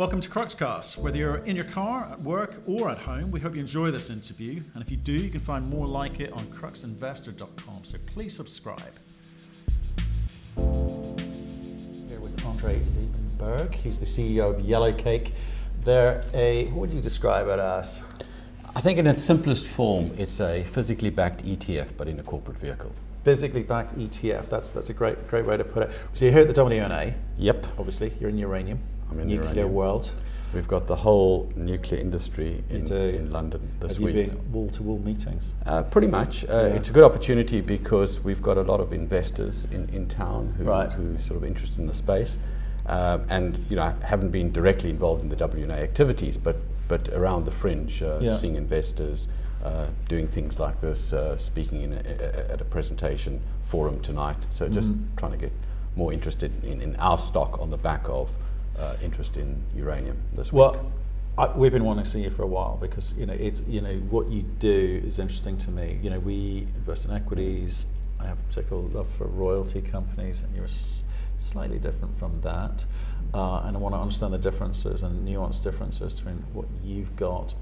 Welcome to Cruxcast. Whether you're in your car, at work, or at home, we hope you enjoy this interview. And if you do, you can find more like it on CruxInvestor.com, so please subscribe. Here with Andre Liebenberg. He's the CEO of Yellowcake. They're a, what would you describe it as? I think in its simplest form, it's a physically backed ETF, but in a corporate vehicle. Physically backed ETF, that's a great way to put it. So you're here at the WNA. Yep. Obviously, you're in uranium. I'm in the nuclear world. We've got the whole nuclear industry in London this week. Have you been wall-to-wall meetings? Pretty much. Yeah. It's a good opportunity because we've got a lot of investors in town who sort of interested in the space. And you know, I haven't been directly involved in the WNA activities, but around the fringe, seeing investors, doing things like this, speaking at a presentation forum tonight. So just trying to get more interested in our stock on the back of interest in uranium this week. We've been wanting to see you for a while because what you do is interesting to me. You know, we invest in equities. I have a particular love for royalty companies, and you're slightly different from that. And I want to understand the differences and nuanced differences between what you've got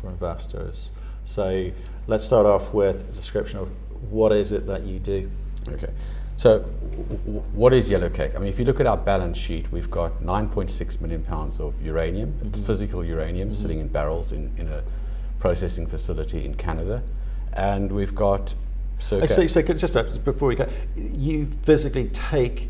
for investors. So let's start off with a description of what is it that you do. Okay. So what is Yellowcake? I mean, if you look at our balance sheet, we've got 9.6 million pounds of uranium. It's physical uranium sitting in barrels in a processing facility in Canada. And we've got circa... So just before we go, you physically take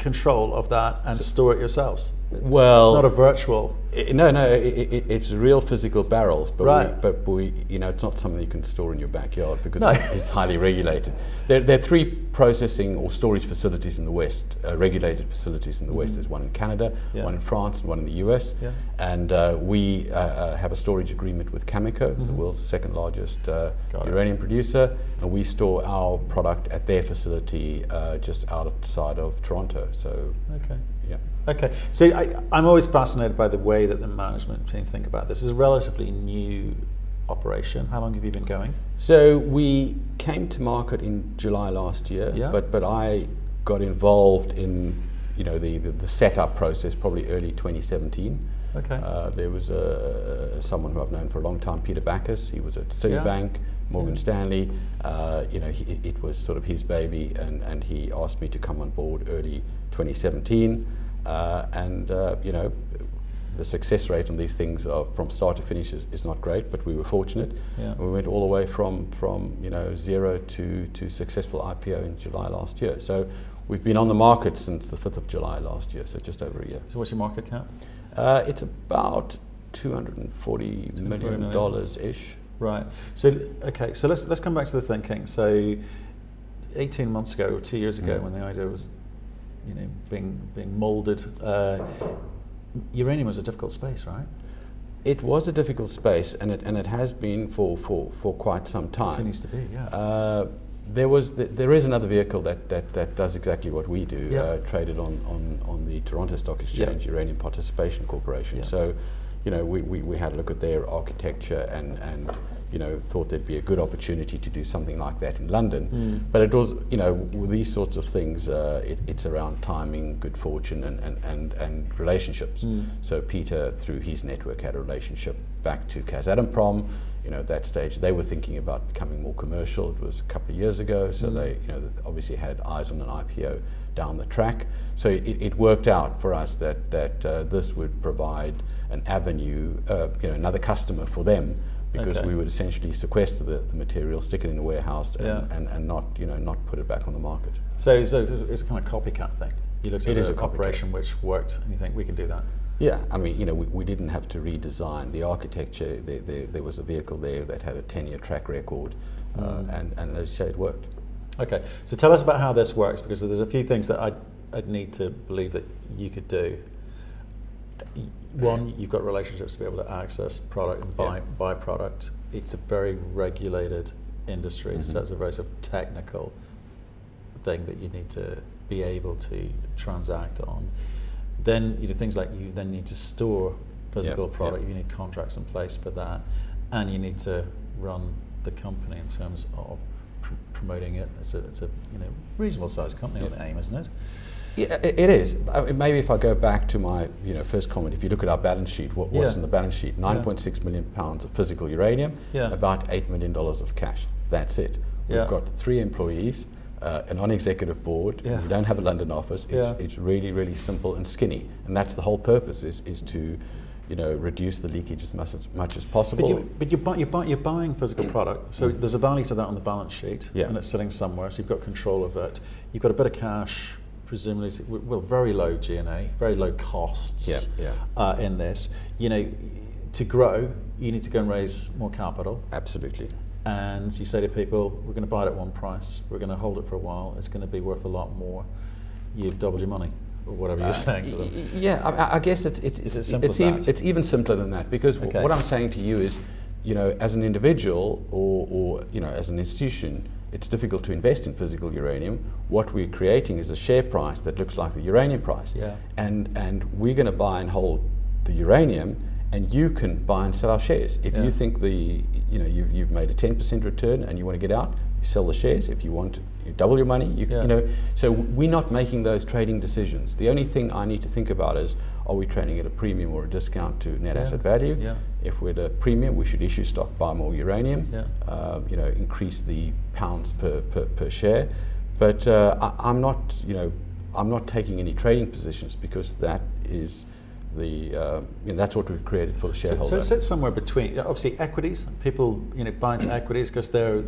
control of that and store it yourselves? Well, it's not a virtual. It's real physical barrels, but it's not something you can store in your backyard because it's highly regulated. There are three processing or storage facilities in the West, regulated facilities in the West. There's one in Canada, one in France, and one in the US. Yeah. And we have a storage agreement with Cameco, the world's second largest uranium producer, and we store our product at their facility just outside of Toronto. So. Okay. Yeah. Okay. So I'm always fascinated by the way that the management team think about this. It's a relatively new operation. How long have you been going? So we came to market in July last year, but I got involved in the setup process probably early 2017. Okay. There was someone who I've known for a long time, Peter Backus. He was at Citibank, Morgan Stanley. It was sort of his baby, and he asked me to come on board early 2017. The success rate on these things from start to finish is not great, but we were fortunate. Yeah. We went all the way from zero to successful IPO in July last year. So we've been on the market since the 5th of July last year, so just over a year. So what's your market cap? It's about $240 million-ish. Right. So okay. So let's come back to the thinking. So 18 months ago, or 2 years ago, when the idea was, being molded. Uranium was a difficult space, right? It was a difficult space, and it has been for quite some time. Continues to be, yeah. There is another vehicle that does exactly what we do, traded on the Toronto Stock Exchange, Uranium Participation Corporation. Yeah. So, we had a look at their architecture and thought there'd be a good opportunity to do something like that in London. But it was, with these sorts of things, it's around timing, good fortune, and relationships. So Peter, through his network, had a relationship back to Kazatomprom. At that stage, they were thinking about becoming more commercial. It was a couple of years ago, so they, obviously had eyes on an IPO down the track. So it worked out for us that this would provide an avenue, another customer for them. Because we would essentially sequester the material, stick it in a warehouse, and not put it back on the market. So it's a kind of copycat thing. You looked at a corporation which worked, and you think we can do that. Yeah, I mean, we didn't have to redesign the architecture. There was a vehicle there that had a 10-year track record, and as you say, it worked. Okay, so tell us about how this works, because there's a few things that I'd need to believe that you could do. One, you've got relationships to be able to access product and buy product. It's a very regulated industry, so it's a very sort of technical thing that you need to be able to transact on. Then things like you then need to store physical product. You need contracts in place for that, and you need to run the company in terms of promoting it. It's a reasonable sized company on the AIM, isn't it? Yeah, it is. I mean, maybe if I go back to my first comment, if you look at our balance sheet, what's in the balance sheet? 9.6 million pounds of physical uranium, about $8 million of cash. That's it. We've got 3 employees, a non-executive board. We don't have a London office. It's really, really simple and skinny. And that's the whole purpose, is to reduce the leakage as much as possible. But you're buying physical product, so there's a value to that on the balance sheet, and it's sitting somewhere, so you've got control of it. You've got a bit of cash, presumably, well, very low G&A, very low costs in this. To grow, you need to go and raise more capital. Absolutely. And you say to people, we're going to buy it at one price, we're going to hold it for a while, it's going to be worth a lot more. You've doubled your money. Or whatever you're saying to them. Yeah, I guess it's even simpler than that, because what I'm saying to you is, as an individual or as an institution, it's difficult to invest in physical uranium. What we're creating is a share price that looks like the uranium price, and we're going to buy and hold the uranium, and you can buy and sell our shares. If you think you've made a 10% return and you want to get out, you sell the shares. If you want, you double your money. So we're not making those trading decisions. The only thing I need to think about is, are we trading at a premium or a discount to net asset value? If we're at a premium, we should issue stock, buy more uranium, increase the pounds per share. But I'm not taking any trading positions, because that is that's what we've created for the shareholder. So it sits somewhere between, obviously, equities. People buy into equities because they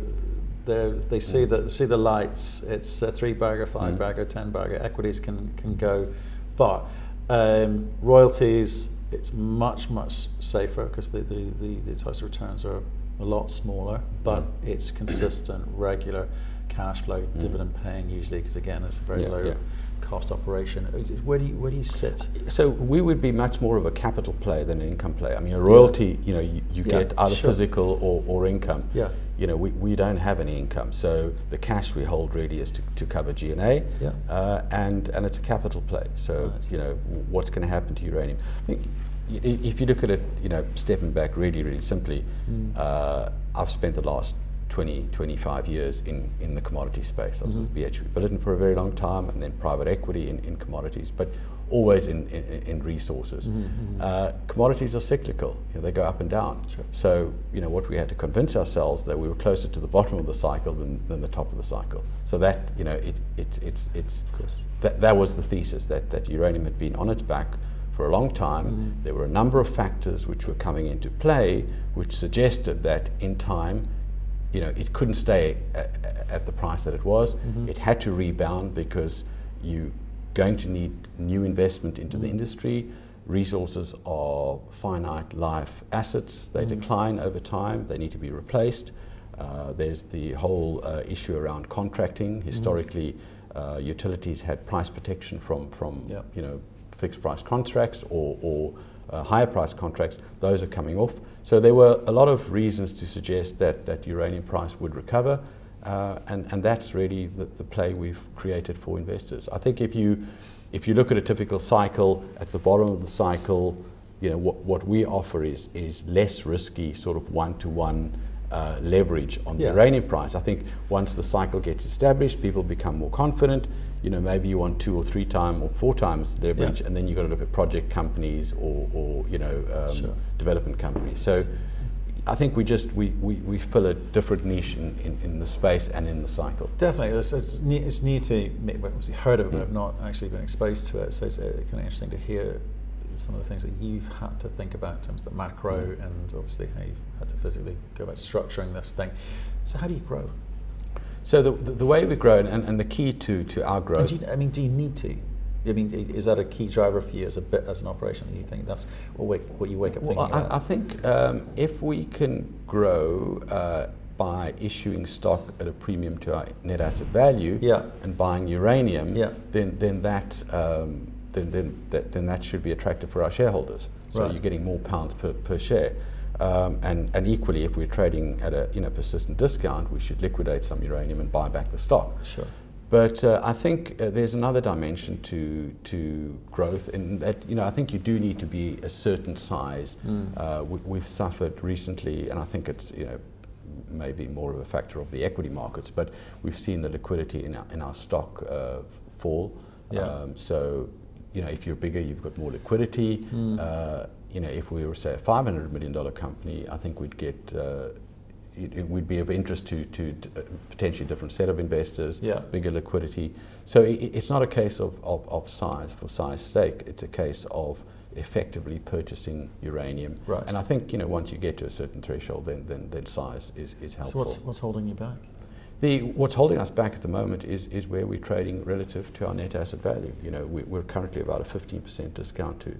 see the lights. It's a 3-bagger, 5-bagger, 10-bagger. Equities can go far. Royalties, it's much safer, because the types of returns are a lot smaller, but it's consistent, regular cash flow, dividend paying usually, because again it's a very low cost operation. Where do you sit? So we would be much more of a capital play than an income play. I mean, a royalty, you get either physical or income. We don't have any income, so the cash we hold really is to cover G&A, and it's a capital play. So what's going to happen to uranium? I think if you look at it, stepping back really simply, I've spent the last 20, 25 years in the commodity space. I was with BHP Billiton for a very long time, and then private equity in commodities, but always in resources. Commodities are cyclical. They go up and down. Sure. So what we had to convince ourselves that we were closer to the bottom of the cycle than the top of the cycle. So that that was the thesis, that uranium had been on its back for a long time. There were a number of factors which were coming into play, which suggested that in time, it couldn't stay at the price that it was. It had to rebound, because you're going to need new investment into the industry. Resources are finite life assets. They decline over time. They need to be replaced. There's the whole issue around contracting. Historically, utilities had price protection from fixed price contracts or higher price contracts. Those are coming off. So there were a lot of reasons to suggest that uranium price would recover, and that's really the play we've created for investors. I think if you look at a typical cycle, at the bottom of the cycle, what we offer is less risky, sort of one-to-one leverage on the uranium price. I think once the cycle gets established, people become more confident. Maybe you want 2 or 3 times or 4 times leverage, and then you've got to look at project companies or development companies. So I think we fill a different niche in the space and in the cycle. Definitely, it's new to me. Well, obviously heard of it, but I've not actually been exposed to it. So it's kind of interesting to hear some of the things that you've had to think about in terms of the macro and obviously how you've had to physically go about structuring this thing. So how do you grow? So the way we grow, and the key to our growth. Do you need to? I mean, is that a key driver for you as an operation? Do you think that's what you wake up thinking about? I think if we can grow by issuing stock at a premium to our net asset value and buying uranium, then that should be attractive for our shareholders. So you're getting more pounds per share. And equally, if we're trading at a persistent discount, we should liquidate some uranium and buy back the stock. Sure. But I think there's another dimension to growth, in that I think you do need to be a certain size. We've suffered recently, and I think it's maybe more of a factor of the equity markets, but we've seen the liquidity in our stock fall. Yeah. So, you know, if you're bigger, you've got more liquidity. Mm. You know, if we were, say, a $500 million company, I think we'd get, it would be of interest to potentially different set of investors, yeah. bigger liquidity. So it's not a case of size for size sake, it's a case of effectively purchasing uranium. Right. And I think, you know, once you get to a certain threshold, then size is helpful. So what's holding you back? What's holding us back at the moment is where we're trading relative to our net asset value. You know, we're currently about a 15% discount to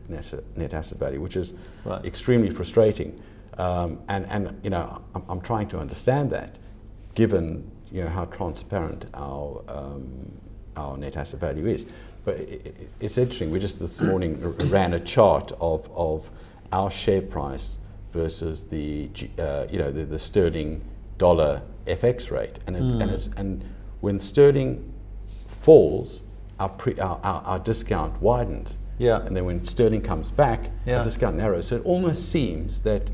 net asset value, which is right. extremely frustrating. And you know, I'm trying to understand that, given, you know, how transparent our net asset value is. But it's interesting. We just this morning ran a chart of our share price versus the you know, the sterling dollar FX rate, and it, mm. and when sterling falls, our discount widens. Yeah. And then when sterling comes back, yeah. our discount narrows. So it almost seems that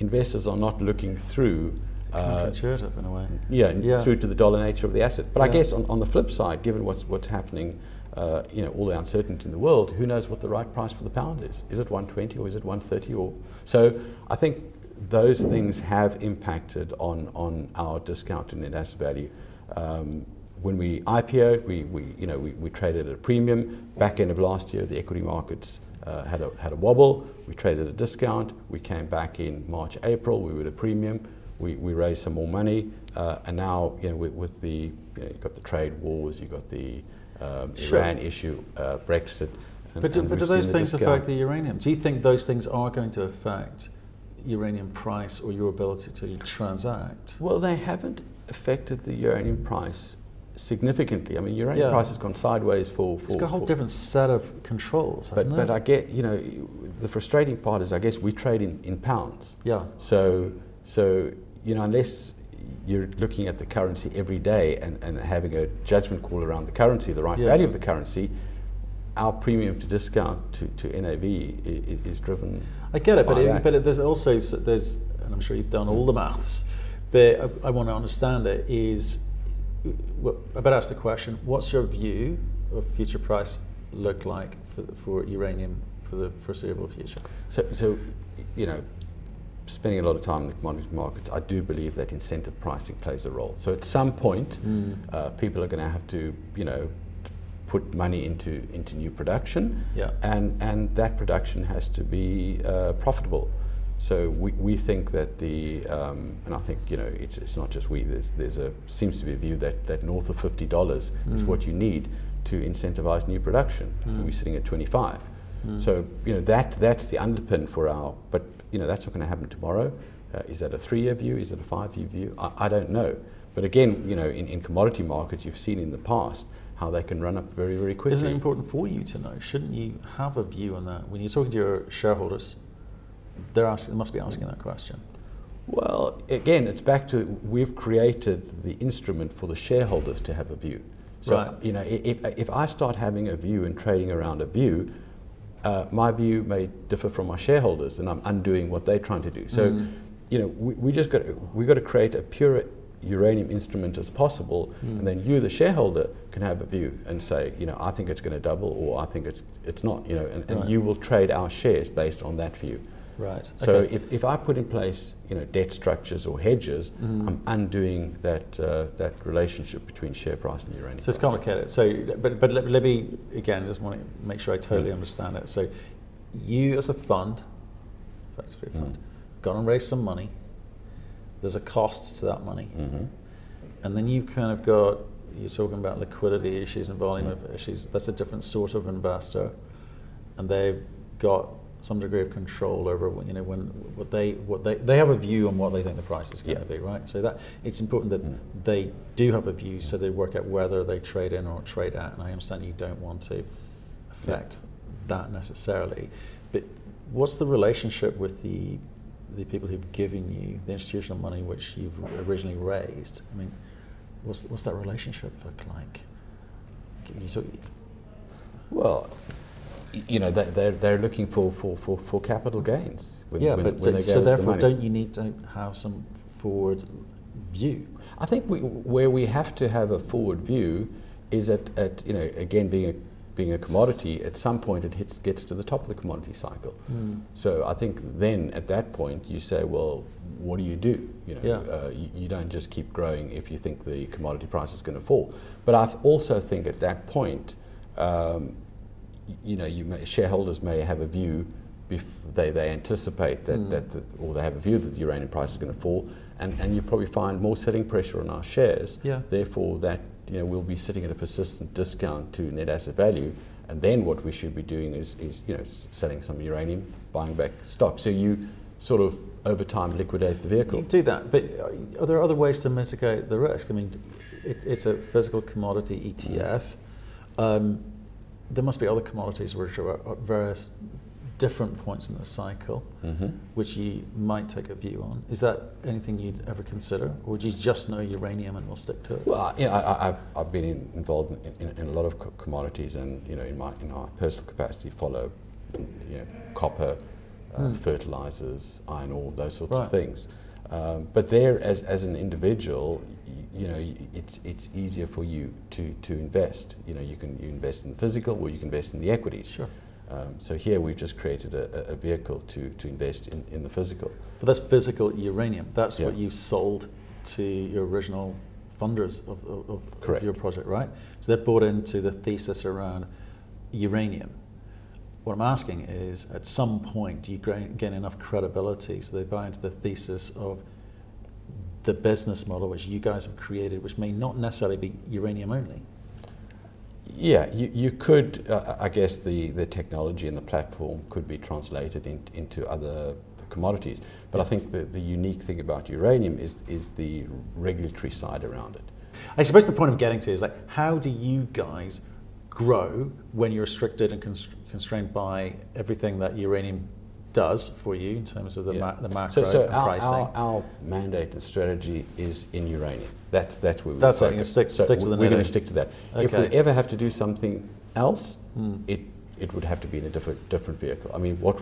investors are not looking through counterintuitive in a way. Yeah, yeah, through to the dollar nature of the asset. But yeah. I guess on the flip side, given what's happening, you know, all the uncertainty in the world, who knows what the right price for the pound is? Is it 120 or is it 130? Or so I think those things have impacted on our discount to net asset value. When we IPO'd, we traded at a premium. Back end of last year, the equity markets had a wobble. We traded at a discount. We came back in March, April. We were at a premium. We raised some more money, and now, you know, with the, you know, you've got the trade wars, you've got the sure. Iran issue, Brexit. But do those things affect the uranium? Do you think those things are going to affect uranium price or your ability to transact? Well, they haven't affected the uranium price significantly. I mean, uranium yeah. price has gone sideways for it's got a whole different set of controls, hasn't it? But I get, you know, the frustrating part is, I guess we trade in pounds. Yeah. So you know, unless you're looking at the currency every day and having a judgment call around the currency, the right yeah. value of the currency, our premium to discount to NAV is driven. I get it, but there's also and I'm sure you've done all the maths, but I want to understand it is. I better ask the question, what's your view of future price look like for uranium for the foreseeable future? So, you know, spending a lot of time in the commodities markets, I do believe that incentive pricing plays a role. So at some point, mm. People are going to have to, you know, put money into new production, yeah. and that production has to be profitable. So we think that the, and I think, you know, it's not just we, there's seems to be a view that north of $50 mm. is what you need to incentivize new production. Mm. We're sitting at 25. Mm. So, you know, that's the underpin for our, but, you know, that's not going to happen tomorrow. Is that a 3-year view? Is it a 5-year view? I don't know. But again, you know, in commodity markets, you've seen in the past how they can run up very, very quickly. Isn't it important for you to know? Shouldn't you have a view on that? When you're talking to your shareholders, they must be asking that question. Well, again, it's back to we've created the instrument for the shareholders to have a view. So, right. you know, if I start having a view and trading around a view, my view may differ from my shareholders, and I'm undoing what they're trying to do. So, mm. you know, we got to create a pure uranium instrument as possible, mm. and then you, the shareholder, can have a view and say, you know, I think it's going to double, or I think it's not. You know, and right. you will trade our shares based on that view. Right. So okay. if I put in place, you know, debt structures or hedges, mm. I'm undoing that relationship between share price and uranium. So it's complicated. So, but let me again just want to make sure I totally mm. understand it. So, you as a fund, effectively a fund, mm. gone and raised some money. There's a cost to that money, mm-hmm. and then you've kind of got you're talking about liquidity issues and volume mm. of issues. That's a different sort of investor, and they've got some degree of control over, you know, when what they have a view on what they think the price is going yeah. to be, right? So that it's important that mm. they do have a view, so they work out whether they trade in or trade out. And I understand you don't want to affect yeah. that necessarily, but what's the relationship with the people who've given you the institutional money which you've originally raised? I mean, what's that relationship look like? Can you talk? Well, you know, they're looking for capital gains. So therefore, don't you need to have some forward view? I think where we have to have a forward view is at you know, again, being a being a commodity, at some point it gets to the top of the commodity cycle. Mm. So I think then at that point you say, well, what do? You know, you don't just keep growing if you think the commodity price is going to fall. But I also think at that point, you know, shareholders may have a view. If they anticipate that, or they have a view that the uranium price is going to fall, and you probably find more selling pressure on our shares. Yeah. Therefore, that, you know, we'll be sitting at a persistent discount to net asset value, and then what we should be doing is you know, selling some uranium, buying back stock. So you sort of over time liquidate the vehicle. You do that, but are there other ways to mitigate the risk? I mean, it's a physical commodity ETF. There must be other commodities which are at various different points in the cycle, which you might take a view on. Is that anything you'd ever consider, or would you just know uranium and we'll stick to it? Well, you know, I've been involved in a lot of commodities, and you know, in my personal capacity, follow, you know, copper, fertilizers, iron ore, those sorts of things. But there, as an individual, you know, it's easier for you to invest. You know, you invest in the physical, or you can invest in the equities. Sure. So here we've just created a vehicle to invest in the physical. But that's physical uranium. That's what you sold to your original funders of your project, right? So they're bought into the thesis around uranium. What I'm asking is, at some point, do you gain enough credibility so they buy into the thesis of the business model which you guys have created, which may not necessarily be uranium only? Yeah, you could, I guess the technology and the platform could be translated into other commodities. But I think the unique thing about uranium is the regulatory side around it. I suppose the point I'm getting to is, like, how do you guys grow when you're restricted and constrained by everything that uranium does for you in terms of the, the macro and pricing? Our mandate and strategy is in uranium. That's where we we're going to stick to that. Okay. If we ever have to do something else, it would have to be in a different vehicle. I mean, what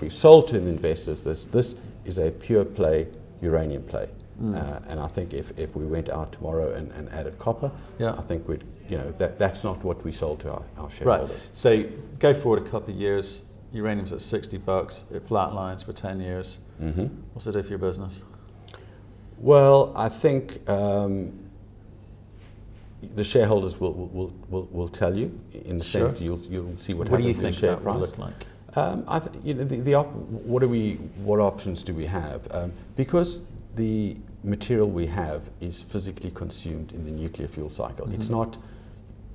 we've sold to the investors, this is a pure play uranium play. And I think if we went out tomorrow and added copper, I think we'd, you know, that's not what we sold to our shareholders. Right. So go forward a couple of years. Uranium's at $60. It flatlines for 10 years. What's it do for your business? Well, I think the shareholders will tell you. In the sense, you'll see what happens to the share price. What do you think that would look like? You know, what options do we have? Because the material we have is physically consumed in the nuclear fuel cycle. It's not,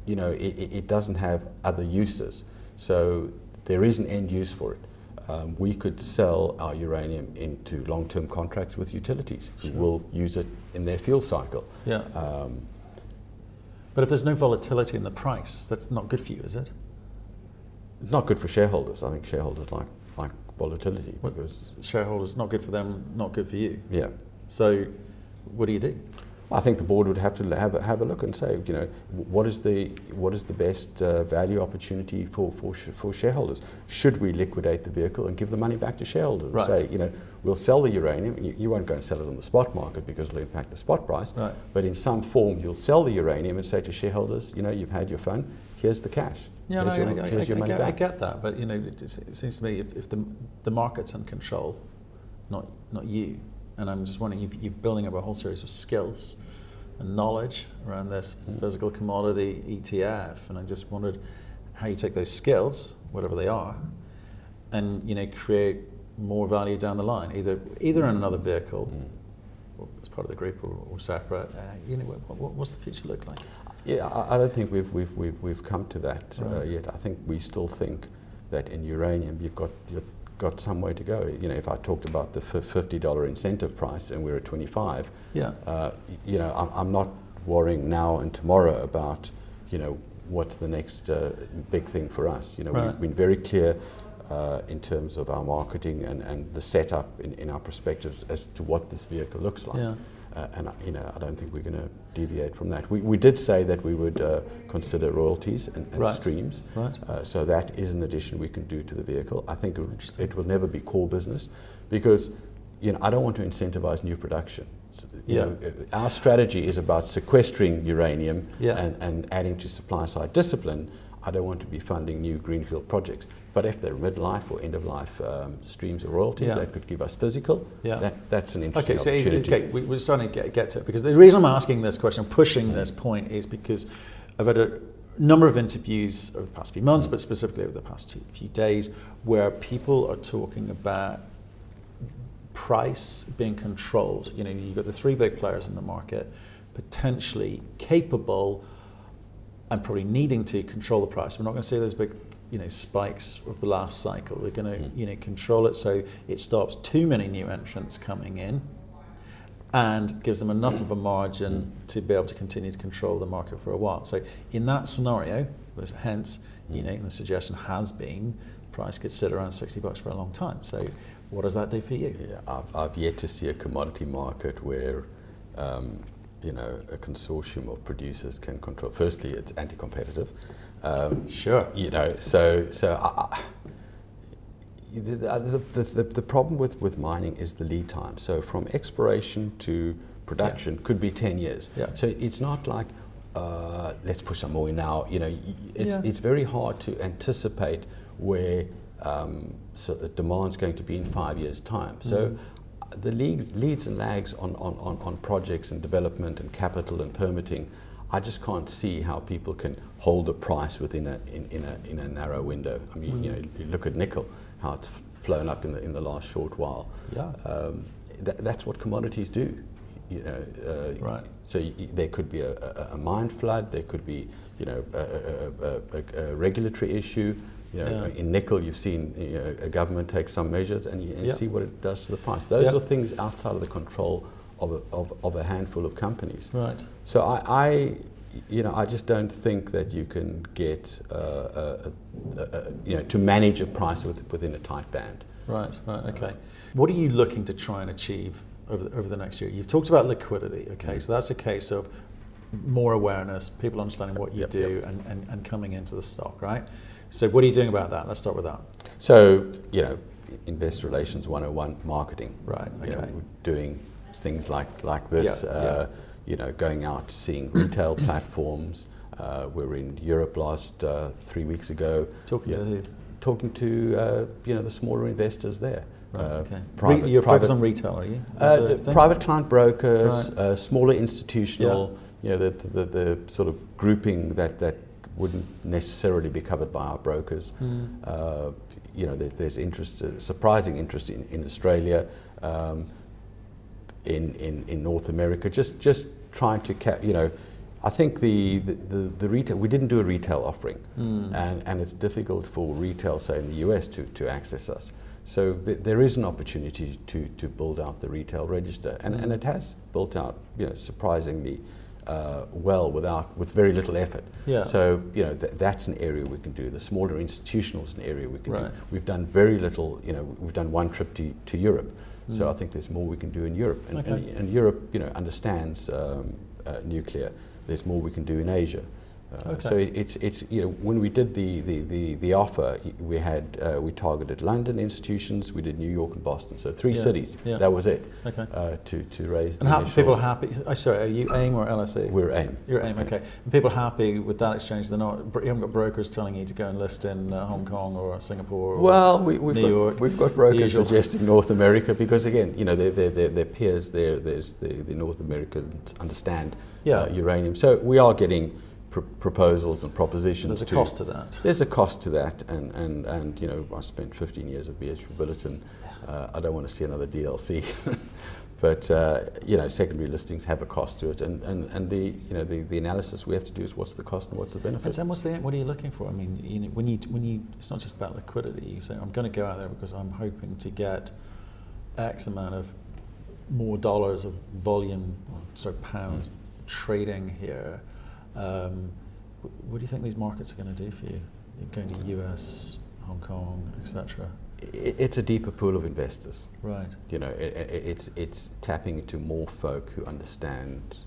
you know, it doesn't have other uses. So there is an end use for it. We could sell our uranium into long-term contracts with utilities who will use it in their fuel cycle. Yeah. But if there's no volatility in the price, that's not good for you, is it? It's not good for shareholders. I think shareholders like volatility. Because shareholders, not good for them, not good for you. Yeah. So what do you do? I think the board would have to have a look and say, you know, what is the best value opportunity for shareholders? Should we liquidate the vehicle and give the money back to shareholders? Right. And say, you know, we'll sell the uranium. You won't go and sell it on the spot market because it'll impact the spot price. Right. But in some form, you'll sell the uranium and say to shareholders, you know, you've had your fun. Here's the cash. Yeah, I get that, but you know, it seems to me if the market's in control, not you. And I'm just wondering, you're building up a whole series of skills and knowledge around this physical commodity ETF, and I just wondered how you take those skills, whatever they are, and, you know, create more value down the line, either in another vehicle, or as part of the group, or separate. You know, what's the future look like? Yeah, I don't think we've come to that yet. I think we still think that in uranium you've got some way to go. You know, if I talked about the $50 incentive price and we're at 25, you know, I'm not worrying now and tomorrow about, you know, what's the next big thing for us. You know, we've been very clear in terms of our marketing and the setup in our perspectives as to what this vehicle looks like. Yeah. And you know, I don't think we're going to deviate from that. We did say that we would consider royalties and streams. Right. So that is an addition we can do to the vehicle. I think it will never be core business, because you know, I don't want to incentivize new production. So, you know, our strategy is about sequestering uranium and adding to supply side discipline. I don't want to be funding new greenfield projects. But if they're midlife or end-of-life streams or royalties, yeah, that could give us physical. Yeah. That's an interesting opportunity. Okay, we're starting to get to it, because the reason I'm asking this question, pushing this point, is because I've had a number of interviews over the past few months, but specifically over the past few days, where people are talking about price being controlled. You know, you've got the three big players in the market, potentially capable and probably needing to control the price. We're not going to see those big, you know, spikes of the last cycle. We're going to, you know, control it so it stops too many new entrants coming in, and gives them enough of a margin to be able to continue to control the market for a while. So in that scenario, hence, you know, the suggestion has been price could sit around $60 for a long time. So what does that do for you? Yeah, I've yet to see a commodity market where you know, a consortium of producers can control. Firstly, it's anti-competitive. Sure. You know, the problem with mining is the lead time. So from exploration to production could be 10 years. Yeah. So it's not like, let's push some more in now. You know, it's very hard to anticipate where demand's going to be in 5 years' time. So. The leads and lags on projects and development and capital and permitting, I just can't see how people can hold a price within a narrow window. I mean, you know, you look at nickel, how it's flown up in the last short while. Yeah, that's what commodities do. You know, right. So there could be a mine flood. There could be, you know, a regulatory issue. You know, in nickel, you've seen, you know, a government take some measures, and you see what it does to the price. Those are things outside of the control of a handful of companies. Right. So I you know, I just don't think that you can get you know, to manage a price within a tight band. Right. Right. Okay. What are you looking to try and achieve over the next year? You've talked about liquidity. Okay. So that's a case of more awareness, people understanding what you do, and coming into the stock, right? So what are you doing about that? Let's start with that. So, you know, investor relations 101, marketing. Right, okay. You know, doing things like this, you know, going out, seeing retail platforms. We were in Europe last 3 weeks ago. Talking to who? Talking to, you know, the smaller investors there. Right, okay. You're focused on retail, are you? Private client brokers, right. Smaller institutional, you know, the sort of grouping that wouldn't necessarily be covered by our brokers. You know, there's interest, surprising interest in Australia, in North America. Just trying to you know, I think the retail, we didn't do a retail offering, and it's difficult for retail, say in the US, to access us. So there is an opportunity to build out the retail register, and it has built out, you know, surprisingly. Well, with very little effort. Yeah. So, you know, that's an area we can do. The smaller institutionals, an area we can do. We've done very little. You know, we've done one trip to Europe. So I think there's more we can do in Europe. And, and Europe, you know, understands nuclear. There's more we can do in Asia. So it's you know, when we did the offer, we had we targeted London institutions, we did New York and Boston, so three cities. Yeah. That was it. Okay. To raise. And how people are happy? Sorry, are you AIM or LSE? We're AIM. You're AIM. Okay. And people are happy with that exchange. They're not. You haven't got brokers telling you to go and list in Hong Kong or Singapore. Or New York. We've got brokers suggesting North America, because again, you know, their peers there. There's the North Americans understand uranium. So we are getting proposals and propositions. There's a cost to that. There's a cost to that, and you know, I spent 15 years at BHP Billiton. I don't want to see another DLC. But you know, secondary listings have a cost to it, and the you know the analysis we have to do is what's the cost and what's the benefit. And what are you looking for? I mean, you know, when you it's not just about liquidity. You say I'm going to go out there because I'm hoping to get X amount of more dollars of volume, sorry, pounds trading here. What do you think these markets are going to do for you? You're going to US, Hong Kong, etc. It's a deeper pool of investors, right? You know, it's tapping into more folk who understand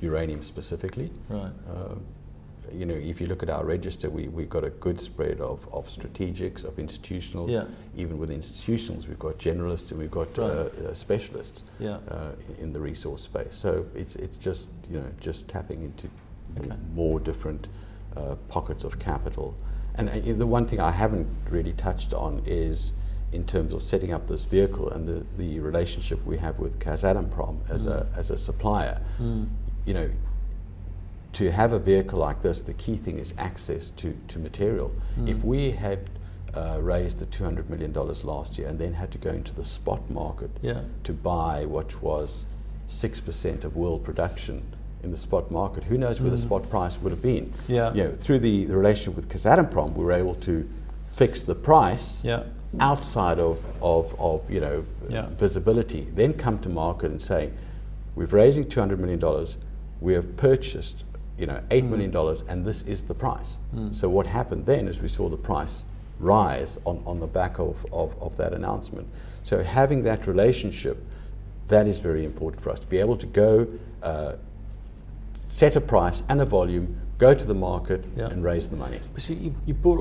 uranium specifically, right? You know, if you look at our register, we've got a good spread of strategics, of institutionals. Yeah. Even with institutionals, we've got generalists and we've got specialists. Yeah. In the resource space. So it's just you know just tapping into. Okay. More different pockets of capital. And the one thing I haven't really touched on is in terms of setting up this vehicle and the relationship we have with Kazatomprom as a supplier. You know, to have a vehicle like this, the key thing is access to material. If we had raised the $200 million last year and then had to go into the spot market to buy what was 6% of world production in the spot market, who knows where the spot price would have been. You know, through the relationship with Kazatomprom, we were able to fix the price outside of you know, visibility, then come to market and say, we've raised $200 million, we have purchased $8 million, and this is the price. So what happened then is we saw the price rise on the back of that announcement. So having that relationship, that is very important for us, to be able to go set a price and a volume, go to the market and raise the money. But see, you bought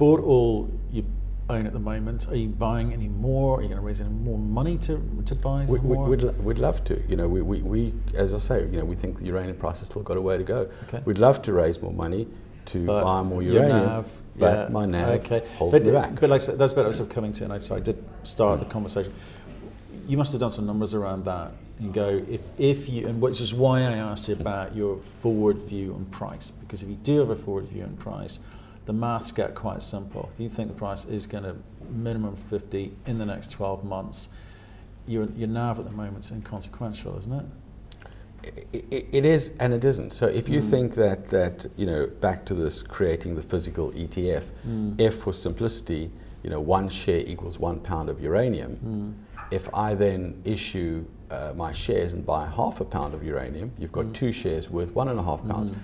all you own at the moment. Are you buying any more? Are you going to raise any more money to buy more? We'd love to. You know, we as I say, we think the uranium price has still got a way to go. Okay. We'd love to raise more money to buy more uranium. But my NAV holds me back. But like I said, that's what I was coming to, and I did start the conversation. You must have done some numbers around that and go, if you, and which is why I asked you about your forward view on price, because if you do have a forward view on price, the maths get quite simple. If you think the price is going to minimum 50 in the next 12 months, your NAV at the moment is inconsequential, isn't it? It is and it isn't. So if you think that you know, back to this creating the physical ETF, if for simplicity, you know, one share equals £1 of uranium, if I then issue my shares and buy half a pound of uranium, you've got two shares worth £1.5.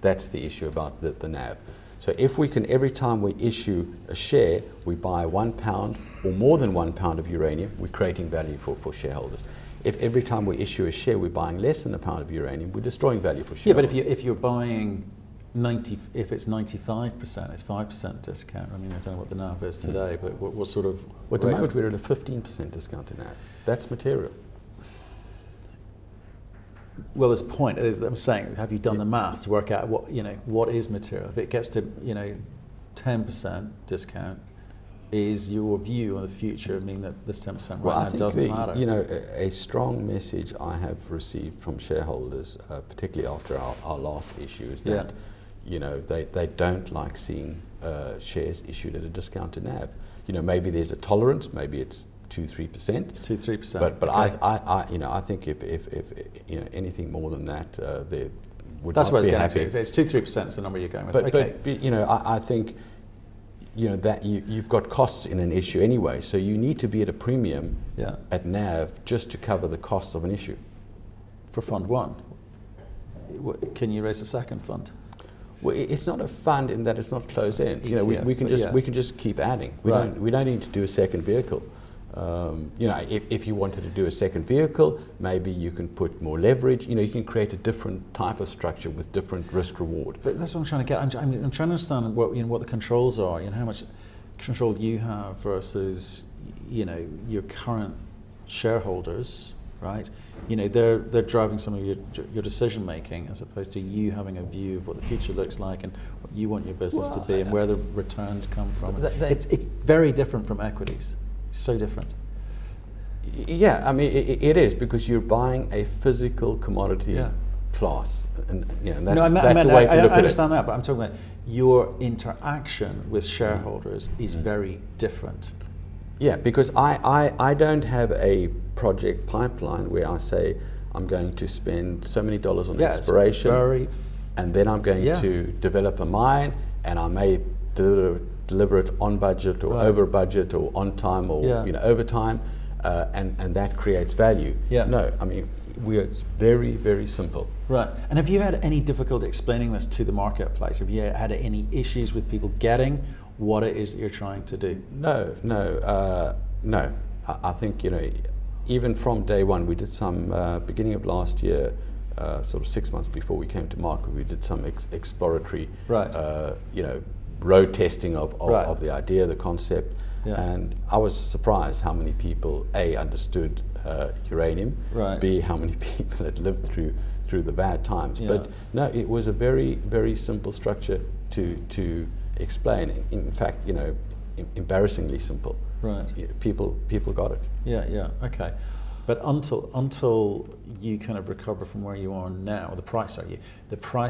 That's the issue about the NAV. So if we can, every time we issue a share, we buy £1 or more than £1 of uranium, we're creating value for shareholders. If every time we issue a share, we're buying less than £1 of uranium, we're destroying value for shareholders. Yeah, but if you're buying 90, if it's 95%, it's 5% discount. I mean, I don't know what the NAV is today, but what sort of... Well, at the moment, we're at a 15% discount to NAV. That's material. Well, this point, I'm saying, have you done the math to work out what is material? If it gets to 10% discount, is your view on the future mean that this 10% right now doesn't matter? You know, a strong message I have received from shareholders, particularly after our last issue, is that you know, they don't like seeing shares issued at a discount to NAV. You know, maybe there's a tolerance, maybe it's 2-3%. It's 2-3%. But okay. I you know, I think if you know, anything more than that, they would not be happy. That's where it's going to. It's 2-3% is the number you're going with. But you know, I think, you know, that you've got costs in an issue anyway, so you need to be at a premium at NAV just to cover the costs of an issue. For Fund 1, can you raise a second fund? Well, it's not a fund in that it's not closed-end. You know, we can just keep adding. We don't need to do a second vehicle. You know, if you wanted to do a second vehicle, maybe you can put more leverage. You know, you can create a different type of structure with different risk reward. But that's what I'm trying to get. I'm trying to understand what the controls are. You know, how much control you have versus your current shareholders, right? You know, they're driving some of your decision making, as opposed to you having a view of what the future looks like and what you want your business to be and where the returns come from. It's very different from equities. So different. Yeah, I mean it is, because you're buying a physical commodity class, and you know that's the way to look at it. I understand that, but I'm talking about your interaction with shareholders is very different. Yeah, because I don't have a project pipeline where I say I'm going to spend so many dollars on exploration, and then I'm going to develop a mine, and I may deliver it on budget or over budget or on time or overtime, and that creates value. Yeah. No, I mean it's very, very simple. Right. And have you had any difficulty explaining this to the marketplace? Have you had any issues with people getting what it is that you're trying to do? No. I think even from day one, we did some beginning of last year. Sort of 6 months before we came to market, we did some exploratory, road testing of the idea, the concept, and I was surprised how many people A, understood uranium, B, how many people had lived through through the bad times. Yeah. But no, it was a very, very simple structure to explain. In fact, you know, embarrassingly simple. Right. People got it. Yeah. Yeah. Okay. But until you kind of recover from where you are now, the price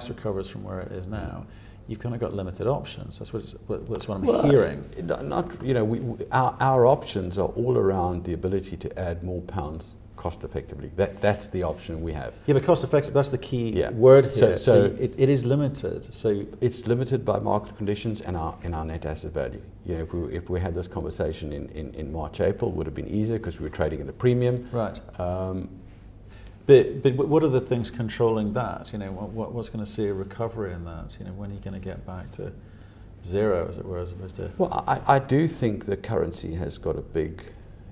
recovers from where it is now, you've kind of got limited options. That's what I'm hearing. Not, you know, our options are all around the ability to add more pounds cost effectively. That's the option we have. Yeah, but cost effective, that's the key word here. So it is limited. So it's limited by market conditions and our net asset value. You know, if we had this conversation in March, April, it would have been easier because we were trading at a premium. Right. But what are the things controlling that? You know, what's going to see a recovery in that? You know, when are you going to get back to zero, as it were, as opposed to? Well, I do think the currency has got a big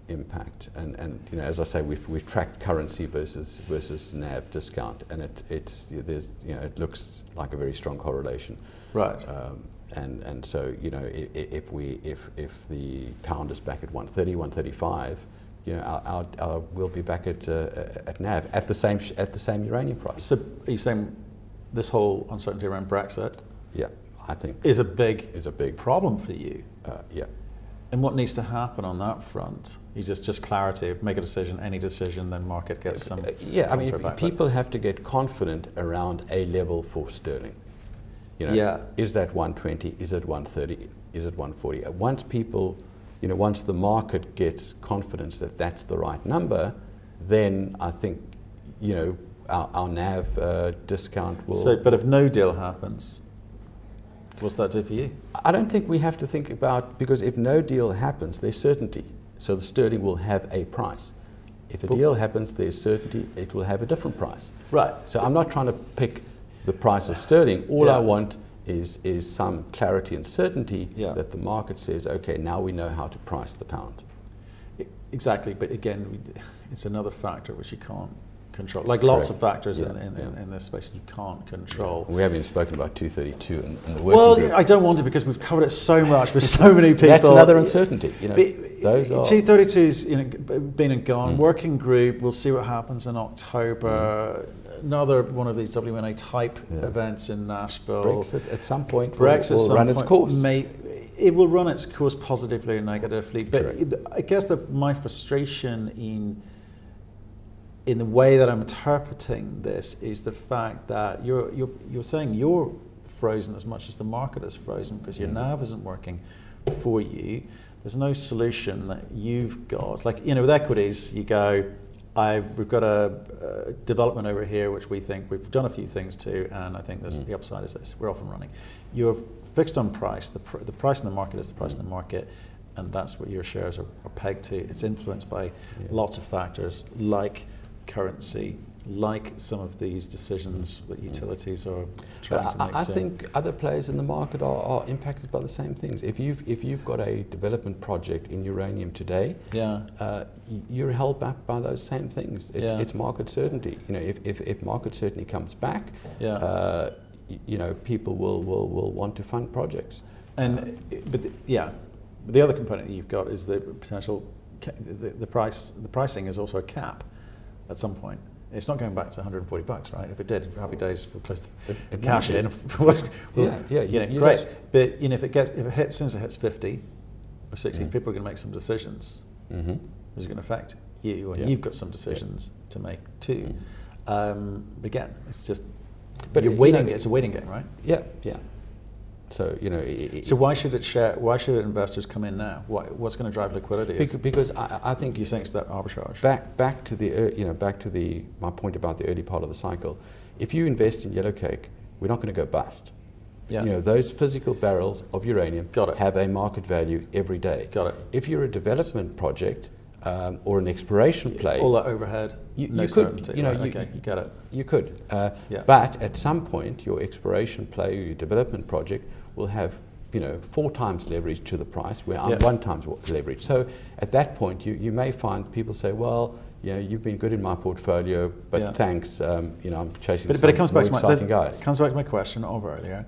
impact, and you know, as I say, we've tracked currency versus NAV discount, and it looks like a very strong correlation. Right. And so, you know, if the pound is back at 130, 135. You know, we'll be back at NAV at the same uranium price. So are you saying this whole uncertainty around Brexit? Yeah, I think is a big problem for you. Yeah. And what needs to happen on that front? You just clarity. Make a decision. Any decision, then market gets some. Yeah, I mean, people have to get confident around a level for sterling. You know, yeah. Is that 120? Is it 130? Is it 140? Once people, you know, once the market gets confidence that that's the right number, then I think, you know, our NAV discount will. So, but if no deal happens, what's that do for you? I don't think we have to think about, because if no deal happens, there's certainty. So the sterling will have a price. If a deal happens, there's certainty it will have a different price. Right. So I'm not trying to pick the price of sterling. All I want is some clarity and certainty that the market says, okay, now we know how to price the pound. Exactly, but again, it's another factor which you can't control. Like lots of factors in this space you can't control. We haven't even spoken about 232 in the working group. I don't want to, because we've covered it so much with so many people. That's another uncertainty. You know, those 232's, you know, been and gone. Working group, we'll see what happens in October. Another one of these WNA type events in Nashville. Brexit at some point will run its course. It will run its course positively or negatively. But I guess my frustration in the way that I'm interpreting this is the fact that you're saying you're frozen as much as the market is frozen because your NAV isn't working for you. There's no solution that you've got. Like, you know, with equities, you go, we've got a development over here which we think we've done a few things to, and I think the upside is this. We're off and running. You're fixed on price. The price in the market is the price in the market, and that's what your shares are pegged to. It's influenced by lots of factors like currency, like some of these decisions that utilities are trying to make. I think other players in the market are impacted by the same things. If you've got a development project in uranium today, you're held back by those same things. It's market certainty. You know, if market certainty comes back, you know, people will want to fund projects. And but the other component that you've got is the potential. The pricing is also a cap at some point. It's not going back to $140, right? If it did, happy days, we'll close the cash in. Great. But you know, if it hits 50 or 60, people are going to make some decisions. Which is going to affect you, and you've got some decisions to make too. But again, it's just. But you're waiting. You know, it's a waiting game, right? Yeah. Yeah. So you know. So why should it share? Why should investors come in now? What's going to drive liquidity? Because I think you think it's that arbitrage. Back to the my point about the early part of the cycle. If you invest in Yellowcake, we're not going to go bust. Yeah. You know, those physical barrels of uranium have a market value every day. Got it. If you're a development project or an exploration play, all that overhead. You could, you know, right, you got it. You could, but at some point, your exploration play, your development project, will have, you know, 4 times leverage to the price, where I'm 1 times leverage. So at that point, you may find people say, well, you know, you've been good in my portfolio, but thanks, you know, I'm chasing. But it comes back to my question of earlier.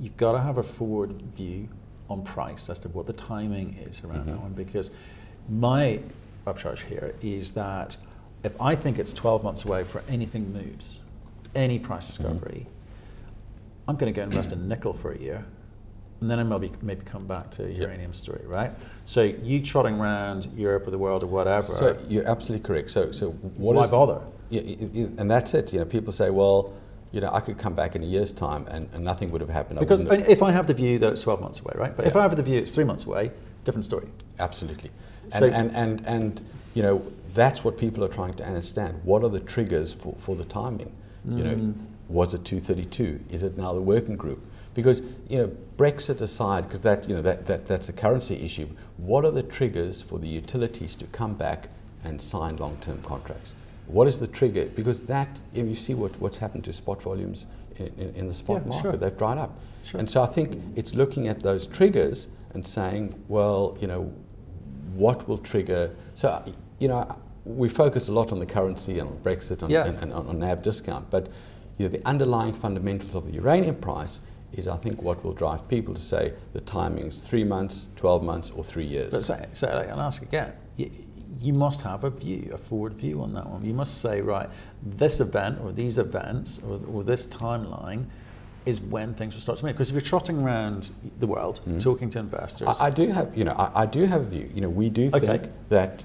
You've got to have a forward view on price as to what the timing is around that one, because my upcharge here is that. If I think it's 12 months away for anything moves, any price discovery. I'm going to go invest in nickel for a year, and then I maybe come back to uranium story, right? So you trotting around Europe or the world or whatever. So you're absolutely correct. So what why is bother? And that's it. You know, people say, well, you know, I could come back in a year's time and nothing would have happened. Because if I have the view that it's 12 months away, right? But if I have the view it's 3 months away, different story. Absolutely. So and you know, that's what people are trying to understand. What are the triggers for the timing? You know, was it 232? Is it now the working group? Because, you know, Brexit aside, because that, you know, that's a currency issue, what are the triggers for the utilities to come back and sign long-term contracts? What is the trigger? Because that, if you see what's happened to spot volumes in the spot market, they've dried up. And so I think it's looking at those triggers and saying, well, you know, what will trigger? So, you know, we focus a lot on the currency and on Brexit and on NAV discount, but you know, the underlying fundamentals of the uranium price is, I think, what will drive people to say the timing is 3 months, 12 months, or 3 years. But so I'll ask again, you must have a view, a forward view on that one. You must say, right, this event or these events or this timeline is when things will start to move. Because if you're trotting around the world, talking to investors. I do have, you know, I do have a view. You know, we do think that,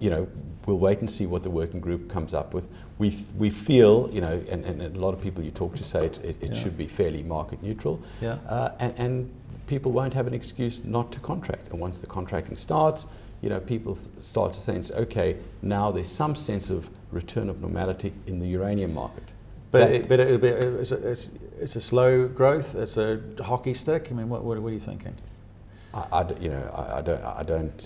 you know, we'll wait and see what the working group comes up with. We feel, you know, and a lot of people you talk to say it should be fairly market neutral. And people won't have an excuse not to contract. And once the contracting starts, you know, people start to sense, okay, now there's some sense of return of normality in the uranium market. But it's a slow growth. It's a hockey stick. I mean, what are you thinking?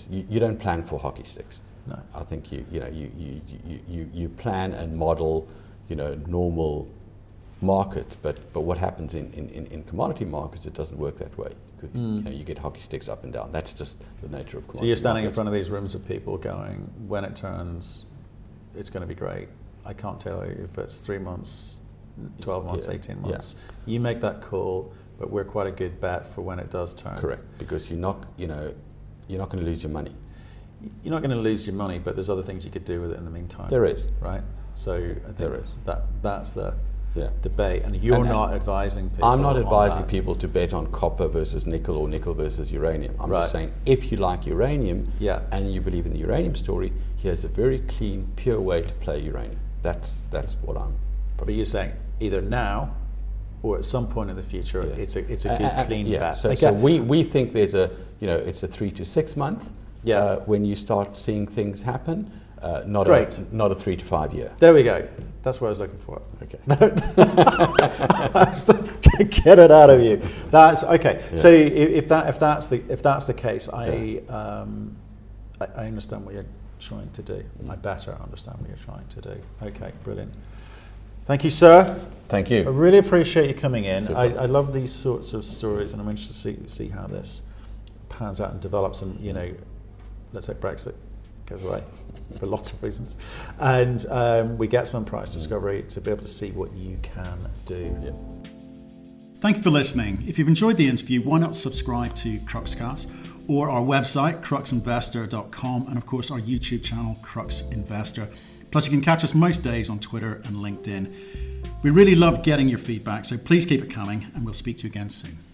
You don't plan for hockey sticks. No. I think you plan and model, you know, normal markets, but what happens in commodity markets, it doesn't work that way. You know, you get hockey sticks up and down. That's just the nature of commodity. So you're standing in front of these rooms of people going, when it turns, it's going to be great. I can't tell you if it's 3 months, 12 months, 18 months. Yeah. You make that call, but we're quite a good bet for when it does turn. Correct, because you're not going to lose your money. You're not going to lose your money, but there's other things you could do with it in the meantime. There is. Right? So I think there is. That's the debate. And you're not advising people. I'm not advising people to bet on copper versus nickel or nickel versus uranium. I'm just saying if you like uranium and you believe in the uranium story, here's a very clean, pure way to play uranium. That's what I'm probably. But you're saying either now or at some point in the future, it's a good clean bet. So we think there's a, you know, it's a 3 to 6 month. When you start seeing things happen, not a 3 to 5 year. There we go. That's what I was looking for. Okay. Get it out of you. That's okay. Yeah. So if that's the case, I understand what you're trying to do. I better understand what you're trying to do. Okay, brilliant. Thank you, sir. Thank you. I really appreciate you coming in. I love these sorts of stories, and I'm interested to see how this pans out and develops. And you know, let's say Brexit goes away for lots of reasons, and we get some price discovery to be able to see what you can do. Yeah. Thank you for listening. If you've enjoyed the interview, why not subscribe to Cruxcast or our website CruxInvestor.com, and of course our YouTube channel Crux Investor. Plus you can catch us most days on Twitter and LinkedIn. We really love getting your feedback, so please keep it coming, and we'll speak to you again soon.